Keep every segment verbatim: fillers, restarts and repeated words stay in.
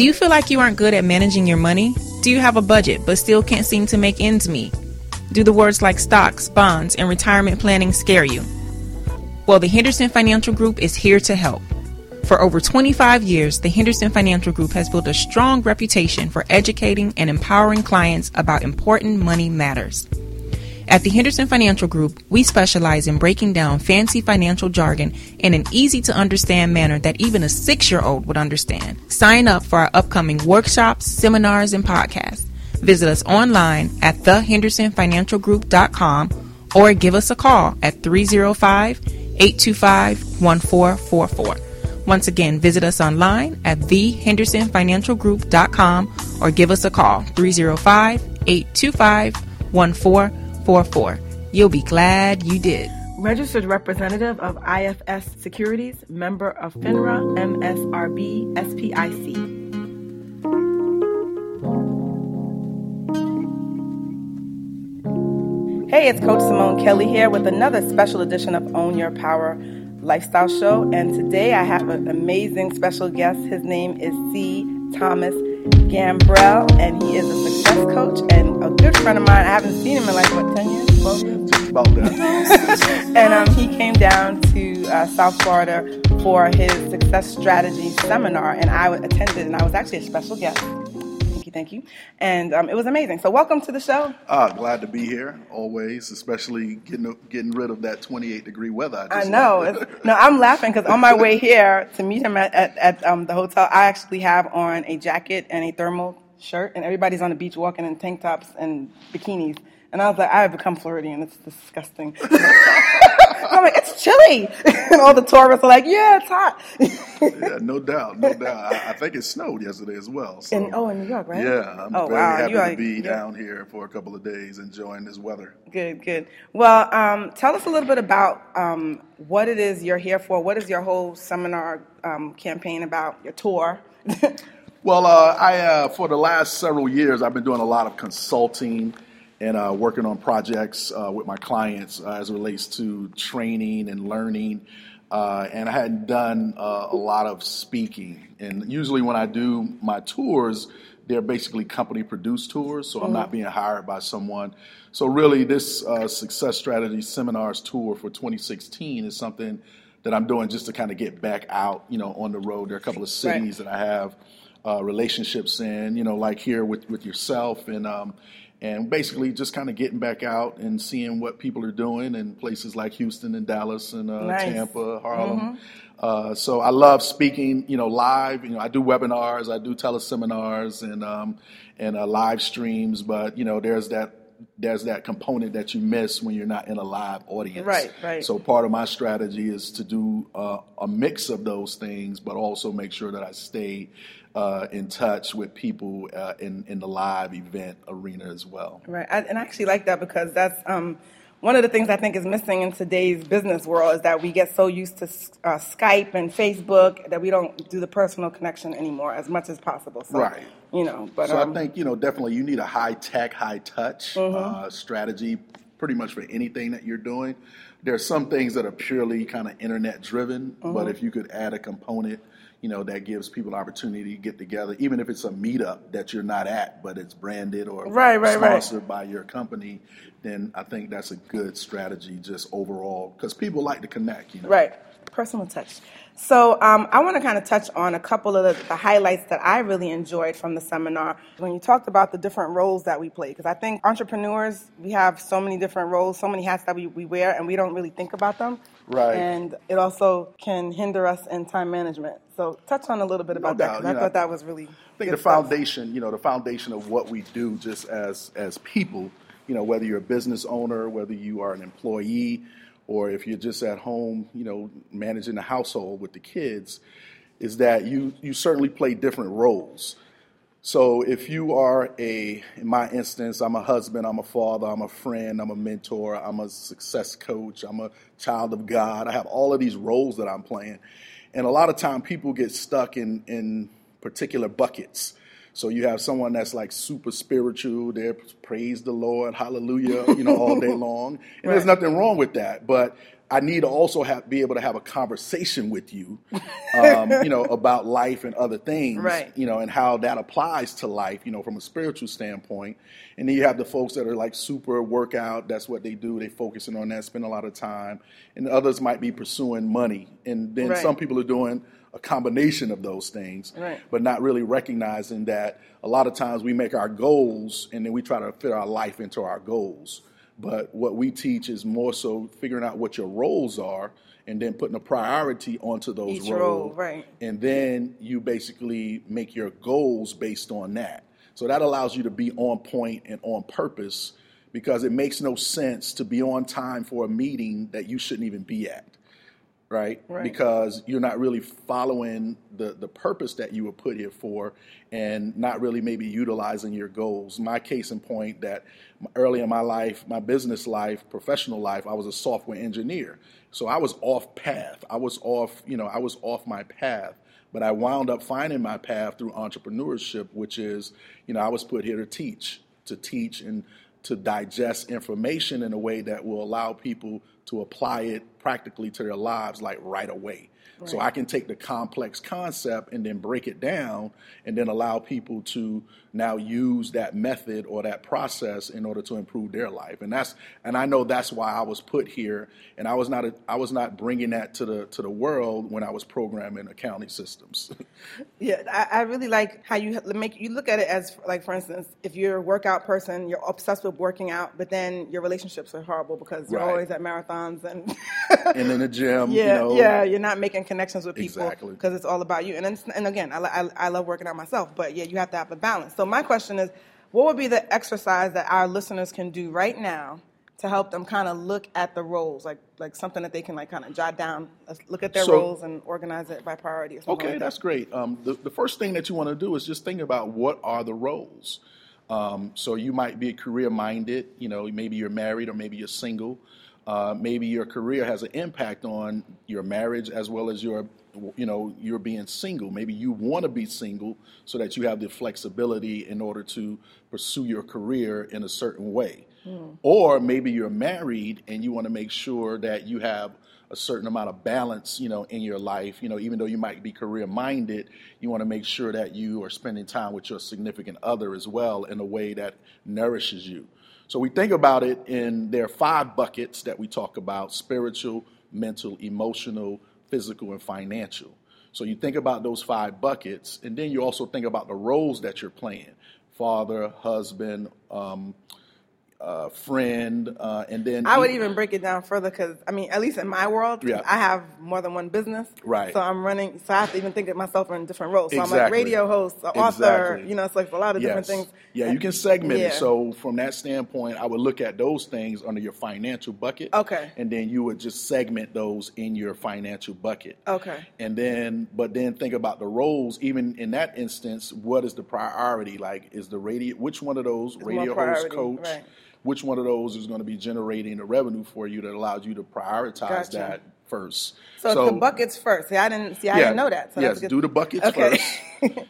Do you feel like you aren't good at managing your money? Do you have a budget but still can't seem to make ends meet? Do the words like stocks, bonds, and retirement planning scare you? Well, the Henderson Financial Group is here to help. For over twenty-five years, the Henderson Financial Group has built a strong reputation for educating and empowering clients about important money matters. At the Henderson Financial Group, we specialize in breaking down fancy financial jargon in an easy-to-understand manner that even a six-year-old would understand. Sign up for our upcoming workshops, seminars, and podcasts. Visit us online at the henderson financial group dot com or give us a call at three oh five, eight two five, one four four four. Once again, visit us online at the henderson financial group dot com or give us a call, three oh five, eight two five, one four four four. four four. You'll be glad you did. Registered representative of I F S Securities, member of FINRA, M S R B, S P I C. Hey, it's Coach Simone Kelly here with another special edition of Own Your Power Lifestyle Show. And today I have an amazing special guest. His name is C. Thomas Gambrell, and he is a success coach and a good friend of mine. I haven't seen him in like, what, ten years? twelve years? Well done. And um, he came down to uh, South Florida for his success strategy seminar, and I attended, and I was actually a special guest. Thank you, thank you. And um, it was amazing. So welcome to the show. Uh, glad to be here, always, especially getting getting rid of that twenty-eight degree weather. I, just I know. It's, no, I'm laughing because on my way here to meet him at, at, at um, the hotel, I actually have on a jacket and a thermal shirt, and everybody's on the beach walking in tank tops and bikinis. And I was like, I have become Floridian. It's disgusting. I'm like, it's chilly. And all the tourists are like, yeah, it's hot. Yeah, no doubt, no doubt. I, I think it snowed yesterday as well. So. In, oh, in New York, right? Yeah, I'm oh, very wow. happy you are, to be yeah. down here for a couple of days enjoying this weather. Good, good. Well, um, tell us a little bit about um, what it is you're here for. What is your whole seminar um, campaign about, your tour? Well, uh, I uh, for the last several years, I've been doing a lot of consulting and uh, working on projects uh, with my clients uh, as it relates to training and learning. Uh, and I hadn't done uh, a lot of speaking. And usually when I do my tours, they're basically company-produced tours, so I'm mm-hmm. not being hired by someone. So really, this uh, Success Strategy Seminars tour for twenty sixteen is something that I'm doing just to kind of get back out, you know, on the road. There are a couple of cities right. that I have Uh, relationships in, you know, like here with, with yourself, and um, and basically just kind of getting back out and seeing what people are doing in places like Houston and Dallas and uh, nice. Tampa, Harlem. Mm-hmm. Uh, so I love speaking, you know, live. You know, I do webinars, I do teleseminars, and um, and uh, live streams. But you know, there's that there's that component that you miss when you're not in a live audience. Right, right. So part of my strategy is to do uh, a mix of those things, but also make sure that I stay Uh, in touch with people uh, in, in the live event arena as well. Right. I, and I actually like that because that's um, one of the things I think is missing in today's business world is that we get so used to uh, Skype and Facebook that we don't do the personal connection anymore as much as possible. So, right. You know, but, so um, I think, you know, definitely you need a high-tech, high-touch mm-hmm. uh, strategy pretty much for anything that you're doing. There are some things that are purely kind of internet-driven, mm-hmm. but if you could add a component, you know, that gives people opportunity to get together, even if it's a meetup that you're not at, but it's branded or right, right, sponsored right. by your company, then I think that's a good strategy just overall, because people like to connect, you know. Right. Personal touch. So um, I want to kind of touch on a couple of the, the highlights that I really enjoyed from the seminar. When you talked about the different roles that we play, because I think entrepreneurs, we have so many different roles, so many hats that we, we wear, and we don't really think about them. Right. And it also can hinder us in time management. So touch on a little bit about no doubt, that, because I know, thought that was really good I think the stuff. foundation, you know, the foundation of what we do just as as people, you know, whether you're a business owner, whether you are an employee, or if you're just at home, you know, managing the household with the kids, is that you you certainly play different roles. So if you are a, in my instance, I'm a husband, I'm a father, I'm a friend, I'm a mentor, I'm a success coach, I'm a child of God. I have all of these roles that I'm playing. And a lot of time people get stuck in, in particular buckets. So you have someone that's like super spiritual, they praise the Lord, hallelujah, you know, all day long. And right. There's nothing wrong with that. But I need to also have, be able to have a conversation with you, um, you know, about life and other things, right. you know, and how that applies to life, you know, from a spiritual standpoint. And then you have the folks that are like super workout. That's what they do. They focusing on that, spend a lot of time. And others might be pursuing money. And then right. some people are doing a combination of those things, right. but not really recognizing that a lot of times we make our goals and then we try to fit our life into our goals. But what we teach is more so figuring out what your roles are and then putting a priority onto those Each roles. Role, right. And then you basically make your goals based on that. So that allows you to be on point and on purpose, because it makes no sense to be on time for a meeting that you shouldn't even be at. Right? Right. Because you're not really following the, the purpose that you were put here for, and not really maybe utilizing your goals. My case in point, that early in my life, my business life, professional life, I was a software engineer. So I was off path. I was off, you know, I was off my path. But I wound up finding my path through entrepreneurship, which is, you know, I was put here to teach, to teach and to digest information in a way that will allow people to apply it practically to their lives, like right away. Right. So I can take the complex concept and then break it down and then allow people to now use that method or that process in order to improve their life. And that's, and I know that's why I was put here. And I was not, a, I was not bringing that to the, to the world when I was programming accounting systems. Yeah. I, I really like how you make, you look at it as, like, for instance, if you're a workout person, you're obsessed with working out, but then your relationships are horrible because you're right. always at marathons and, and in the gym. Yeah. You know, yeah. You're not making connections with people because exactly. it's all about you. And it's, and again, I, I, I love working out myself, but yeah, you have to have a balance. So my question is, what would be the exercise that our listeners can do right now to help them kind of look at the roles, like like something that they can like kind of jot down, look at their so, roles and organize it by priority or something okay, like that? That's great. Um, the, the first thing that you want to do is just think about what are the roles. Um, so you might be career-minded, you know, maybe you're married or maybe you're single. Uh, maybe your career has an impact on your marriage as well as your, you know, you're being single. Maybe you want to be single so that you have the flexibility in order to pursue your career in a certain way. Mm. Or maybe you're married and you want to make sure that you have a certain amount of balance, you know, in your life. You know, even though you might be career minded, you want to make sure that you are spending time with your significant other as well in a way that nourishes you. So we think about it in there are five buckets that we talk about: spiritual, mental, emotional, physical, and financial. So you think about those five buckets, and then you also think about the roles that you're playing: father, husband, um, uh, friend, uh, and then I would even break it down further, because I mean, at least in my world, yeah. I have more than one business, right? So I'm running, so I have to even think of myself in different roles. So exactly. I'm like radio host, an exactly. author, you know, it's like a lot of yes. different things. Yeah, you can segment yeah. it. So from that standpoint, I would look at those things under your financial bucket. Okay. And then you would just segment those in your financial bucket. Okay. And then, but then think about the roles. Even in that instance, what is the priority? Like, is the radio, which one of those is radio host, coach, right. which one of those is going to be generating the revenue for you that allows you to prioritize gotcha. that first? So, so it's the buckets first. See, I didn't see. I yeah, didn't know that. So yes, do the buckets okay. first.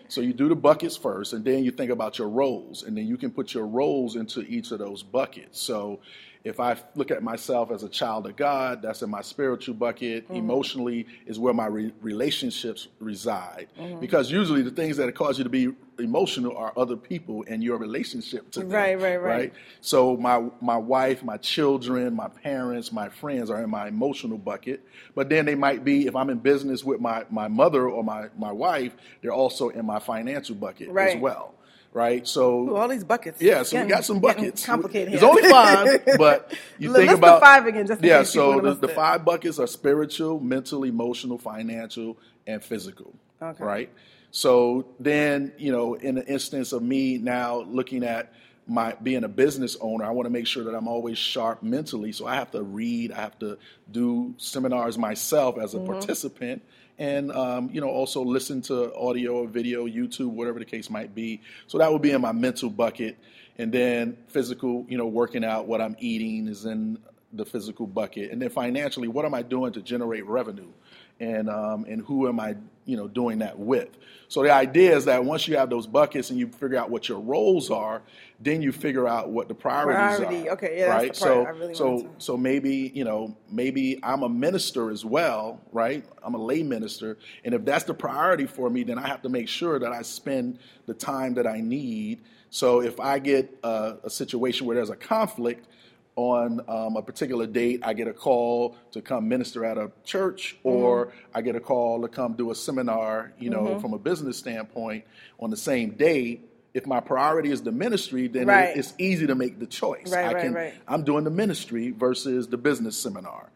So you do the buckets first, and then you think about your roles, and then you can put your roles into each of those buckets. So if I look at myself as a child of God, that's in my spiritual bucket. Mm-hmm. Emotionally is where my re- relationships reside. Mm-hmm. Because usually the things that cause you to be emotional are other people and your relationship to them. Right, right, right. right? So my, my wife, my children, my parents, my friends are in my emotional bucket. But then they might be, if I'm in business with my, my mother or my, my wife, they're also in my financial bucket right. as well. Right, so Ooh, all these buckets. Yeah, so getting, we got some buckets. Complicated. It's only five, but you think list about the five again. Just yeah, so the, the five buckets are spiritual, mental, emotional, financial, and physical. Okay. Right. So then, you know, in the instance of me now looking at my being a business owner, I want to make sure that I'm always sharp mentally. So I have to read. I have to do seminars myself as a mm-hmm. participant. And, um, you know, also listen to audio or video, YouTube, whatever the case might be. So that would be in my mental bucket. And then physical, you know, working out, what I'm eating is in the physical bucket, and then financially, what am I doing to generate revenue, and um, and who am I, you know, doing that with? So the idea is that once you have those buckets and you figure out what your roles are, then you figure out what the priorities Priority. are. Okay, yeah, right. That's the part so I really so want to. so maybe you know maybe I'm a minister as well, right? I'm a lay minister, and if that's the priority for me, then I have to make sure that I spend the time that I need. So if I get a, a situation where there's a conflict on um, a particular date, I get a call to come minister at a church, or mm-hmm. I get a call to come do a seminar, you know, mm-hmm. from a business standpoint on the same day. If my priority is the ministry, then right. it, it's easy to make the choice. Right, I right, can, right. I'm doing the ministry versus the business seminar,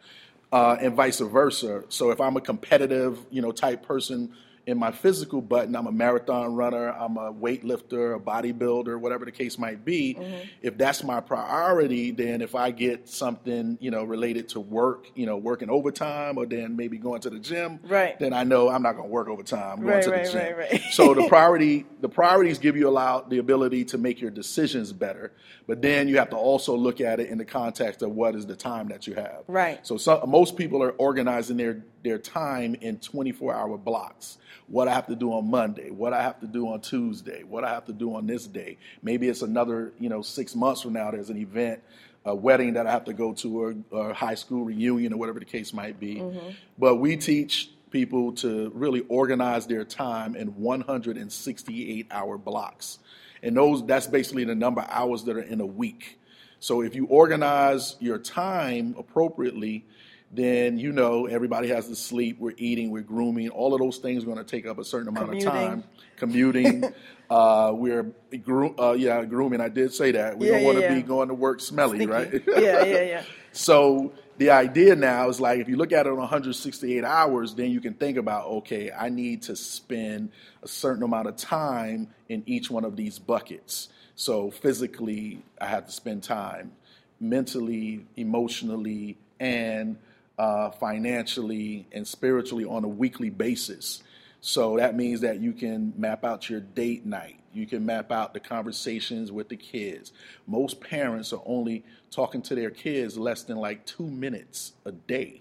uh, and vice versa. So if I'm a competitive, you know, type person in my physical button, I'm a marathon runner, I'm a weightlifter, a bodybuilder, whatever the case might be. Mm-hmm. If that's my priority, then if I get something, you know, related to work, you know, working overtime, or then maybe going to the gym, right. then I know I'm not going to work overtime. I'm going right, to right, the gym. Right, right. So the priority, the priorities give you allow the ability to make your decisions better, but then you have to also look at it in the context of what is the time that you have. Right. So some, most people are organizing their their time in twenty-four hour blocks. What I have to do on Monday, what I have to do on Tuesday, what I have to do on this day. Maybe it's another, you know, six months from now, there's an event, a wedding that I have to go to, or a high school reunion, or whatever the case might be. Mm-hmm. But we teach people to really organize their time in one hundred sixty-eight hour blocks. And those, that's basically the number of hours that are in a week. So if you organize your time appropriately, then, you know, everybody has to sleep, we're eating, we're grooming, all of those things are going to take up a certain amount commuting. of time. Commuting. uh, we're, gro- uh, yeah, grooming, I did say that. We yeah, don't yeah, want to yeah. be going to work smelly, Stinky. right? yeah, yeah, yeah. So the idea now is, like, if you look at it on one hundred sixty-eight hours, then you can think about, okay, I need to spend a certain amount of time in each one of these buckets. So physically, I have to spend time. Mentally, emotionally, and Uh, financially and spiritually on a weekly basis. So that means that you can map out your date night. You can map out the conversations with the kids. Most parents are only talking to their kids less than like two minutes a day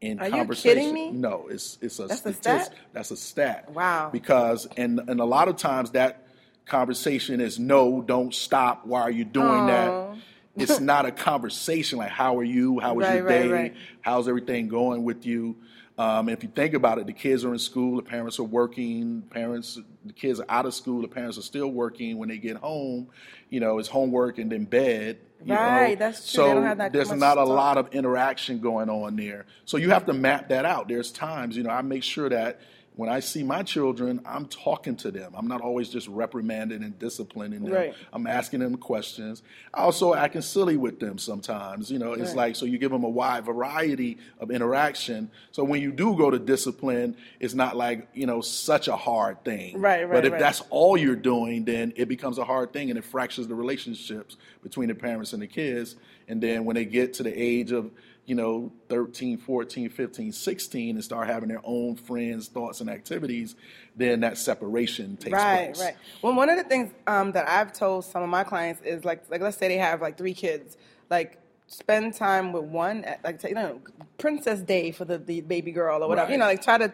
in are conversation. Are you kidding me? No, it's it's a statistic. That's a stat? That's a stat. Wow. Because and and a lot of times that conversation is no, don't stop. Why are you doing Aww. that? It's not a conversation like, how are you? How was right, your day? Right, right. How's everything going with you? Um, if you think about it, the kids are in school, the parents are working, parents, the kids are out of school, the parents are still working. When they get home, you know, it's homework and then bed. You right, know? That's true. So that there's not a lot of interaction going on there. So you have to map that out. There's times, you know, I make sure that when I see my children, I'm talking to them. I'm not always just reprimanding and disciplining them. Right. I'm asking them questions. Also acting silly with them sometimes. You know, it's right. like, so you give them a wide variety of interaction. So when you do go to discipline, it's not like, you know, such a hard thing. Right, right, But if right. that's all you're doing, then it becomes a hard thing, and it fractures the relationships between the parents and the kids. And then when they get to the age of, you know, thirteen, fourteen, fifteen, sixteen, and start having their own friends, thoughts, and activities, then that separation takes right, place. Right, right. Well, one of the things um, that I've told some of my clients is, like, like let's say they have, like, three kids. Like, spend time with one, at, like, you know, Princess Day for the, the baby girl or whatever. Right. You know, like, try to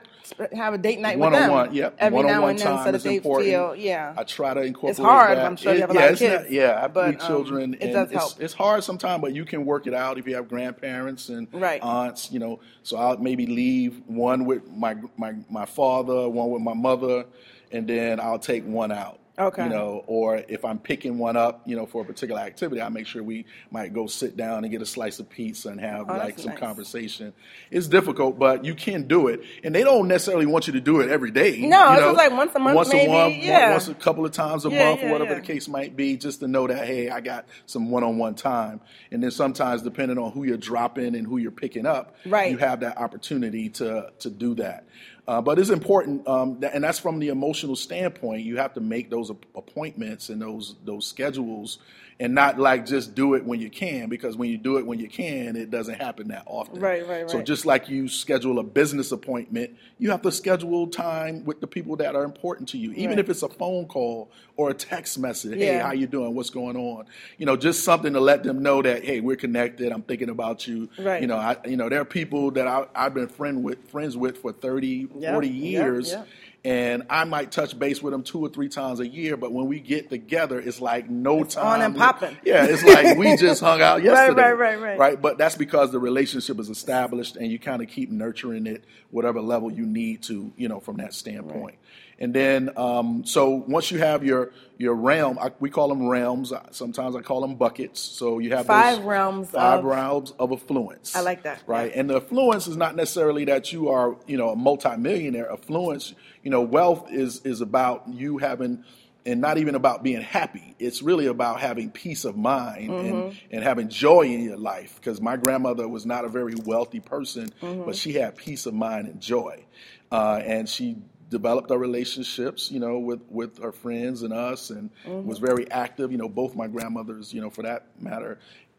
have a date night one with on them. One-on-one, yep. Every one now on and then so that they important. feel, yeah. I try to incorporate that. It's hard, that. I'm sure it, you have a yeah, lot of kids. Not, yeah, I but, meet um, children. It and does help. It's, it's hard sometimes, but you can work it out if you have grandparents and right. aunts, you know. So I'll maybe leave one with my, my, my father, one with my mother, and then I'll take one out. Okay. You know, or if I'm picking one up, you know, for a particular activity, I make sure we might go sit down and get a slice of pizza and have oh, like some nice. conversation. It's difficult, but you can do it. And they don't necessarily want you to do it every day. No, it's like once a month, once maybe. A month, yeah. Once a couple of times a yeah, month, yeah, whatever yeah. the case might be, just to know that, hey, I got some one-on-one time. And then sometimes, depending on who you're dropping and who you're picking up, right. you have that opportunity to to do that. Uh, but it's important, um, that, and that's from the emotional standpoint. You have to make those ap- appointments and those those schedules and not like just do it when you can, because when you do it when you can, it doesn't happen that often. Right, right, right. So just like you schedule a business appointment, you have to schedule time with the people that are important to you, even right. if it's a phone call or a text message. Yeah. Hey, how you doing? What's going on? You know, just something to let them know that, hey, we're connected. I'm thinking about you. Right. You know, I, you know, there are people that I, I've been friend with, friends with for thirty, yeah, forty years. Yeah, yeah. And I might touch base with them two or three times a year, but when we get together, it's like no it's time. On and popping. Yeah, it's like we just hung out yesterday. Right, right, right, right. Right, but that's because the relationship is established, and you kind of keep nurturing it, whatever level you need to, you know, from that standpoint. Right. And then, um, so once you have your your realm, I, we call them realms. Sometimes I call them buckets. So you have five those realms. Five of, realms of affluence. I like that. Right, yeah. And the affluence is not necessarily that you are, you know, a multimillionaire. Affluence, you know, wealth is is about you having, and not even about being happy. It's really about having peace of mind, mm-hmm. and, and having joy in your life. Because my grandmother was not a very wealthy person, mm-hmm. but she had peace of mind and joy, uh, and she. developed our relationships, you know, with, with our friends and us, and mm-hmm. was very active, you know, both my grandmothers, you know, for that matter.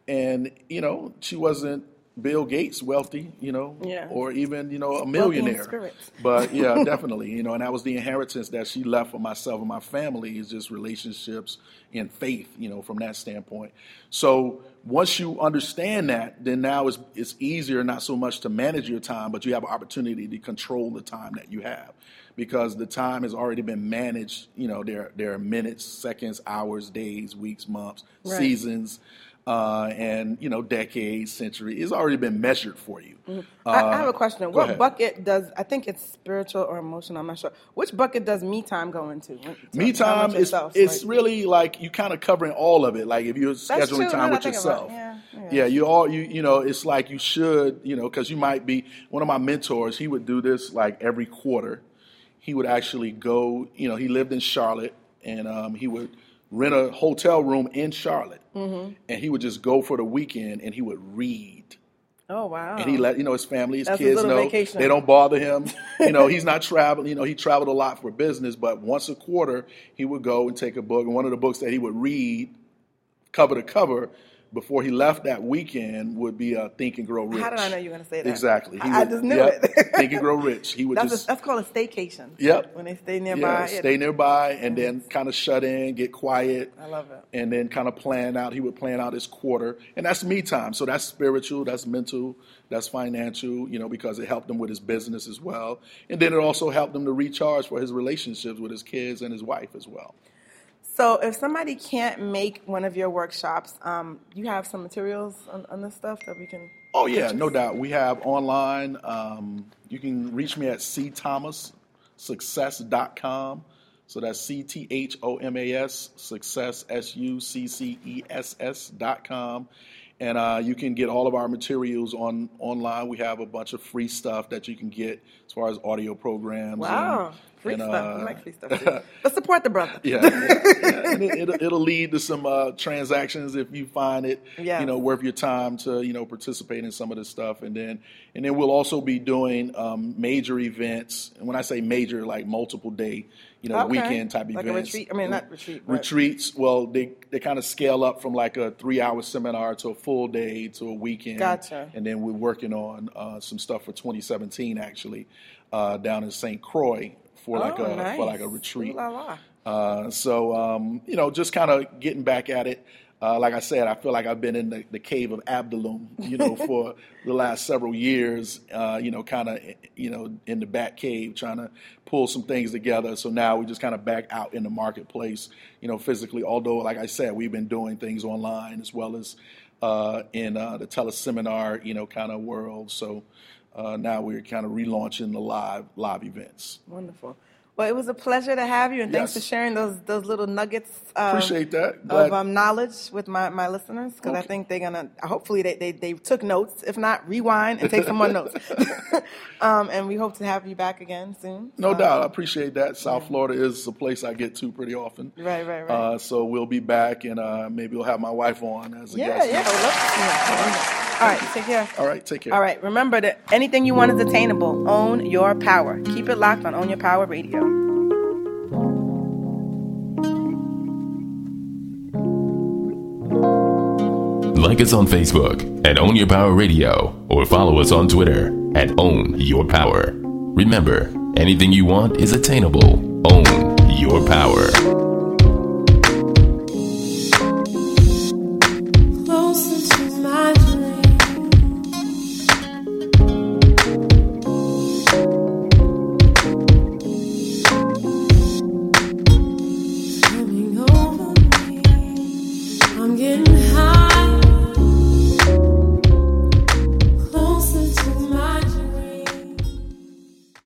And, you know, she wasn't Bill Gates wealthy, you know, yeah. or even, you know, a millionaire. But yeah, definitely, you know, and that was the inheritance that she left for myself and my family, is just relationships and faith, you know, from that standpoint. So once you understand that, then now it's, it's easier, not so much to manage your time, but you have an opportunity to control the time that you have. Because the time has already been managed, you know, there there are minutes, seconds, hours, days, weeks, months, right. seasons, uh, and, you know, decades, centuries. It's already been measured for you. Mm-hmm. Uh, I, I have a question. What ahead. bucket does, I think it's spiritual or emotional, I'm not sure. Which bucket does me time go into? Me time, is yourself, it's like, really like you kind of covering all of it. Like if you're scheduling time with yourself. Yeah. Yeah. yeah, you all, you you know, it's like you should, you know, because you might be, one of my mentors, he would do this like every quarter. He would actually go, you know, he lived in Charlotte, and um, he would rent a hotel room in Charlotte, mm-hmm. and he would just go for the weekend, and he would read. Oh, wow. And he let, you know, his family, his That's kids know, vacation. They don't bother him. You know, he's not traveling. You know, he traveled a lot for business, but once a quarter, he would go and take a book. And one of the books that he would read cover to cover before he left that weekend would be uh, Think and Grow Rich. How did I know you were going to say that? Exactly. He I, would, I just knew yep, it. Think and Grow Rich. He would that's, just, a, that's called a staycation. Yep. When they stay nearby. Yeah, stay nearby and then kind of shut in, get quiet. I love it. And then kind of plan out. He would plan out his quarter. And that's me time. So that's spiritual, that's mental, that's financial, you know, because it helped him with his business as well. And then it also helped him to recharge for his relationships with his kids and his wife as well. So if somebody can't make one of your workshops, um, you have some materials on, on this stuff that we can... Oh, yeah, purchase? No doubt. We have online. Um, you can reach me at c thomas success dot com. So that's C T H O M A S, success, S U C C E S S dot com. And uh, you can get all of our materials on online. We have a bunch of free stuff that you can get as far as audio programs. Wow, and, free and, stuff. Uh, I like free stuff too. But support the brother. Yeah, yeah. And it, it'll, it'll lead to some uh, transactions if you find it, yes. you know, worth your time to, you know, participate in some of this stuff. And then, and then we'll also be doing um, major events. And when I say major, like multiple day. You know, okay. weekend type like events. Like a retreat? I mean, not retreat. But. Retreats, well, they, they kind of scale up from like a three-hour seminar to a full day to a weekend. Gotcha. And then we're working on uh, some stuff for twenty seventeen, actually, uh, down in Saint Croix for, oh, like, a, nice. for like a retreat. La la. Uh, so, um, you know, just kind of getting back at it. Uh, like I said, I feel like I've been in the, the cave of Abdullam, you know, for the last several years, uh, you know, kind of, you know, in the back cave trying to pull some things together. So now we're just kind of back out in the marketplace, you know, physically, although, like I said, we've been doing things online as well as uh, in uh, the teleseminar, you know, kind of world. So uh, now we're kind of relaunching the live live events. Wonderful. Well, it was a pleasure to have you, and yes. thanks for sharing those those little nuggets um, Appreciate that. Glad. of um, knowledge with my, my listeners, because okay. I think they're going to, hopefully they, they, they took notes. If not, rewind and take some more notes. um, and we hope to have you back again soon. No um, doubt. I appreciate that. South yeah. Florida is a place I get to pretty often. Right, right, right. Uh, so we'll be back, and uh, maybe we'll have my wife on as a yeah, guest. Yeah, yeah. All right, take care. All right, take care. All right, remember that anything you want is attainable. Own your power. Keep it locked on Own Your Power Radio. like us on Facebook at Own Your Power Radio or follow us on Twitter at Own Your Power. Remember, anything you want is attainable. Own Your Power.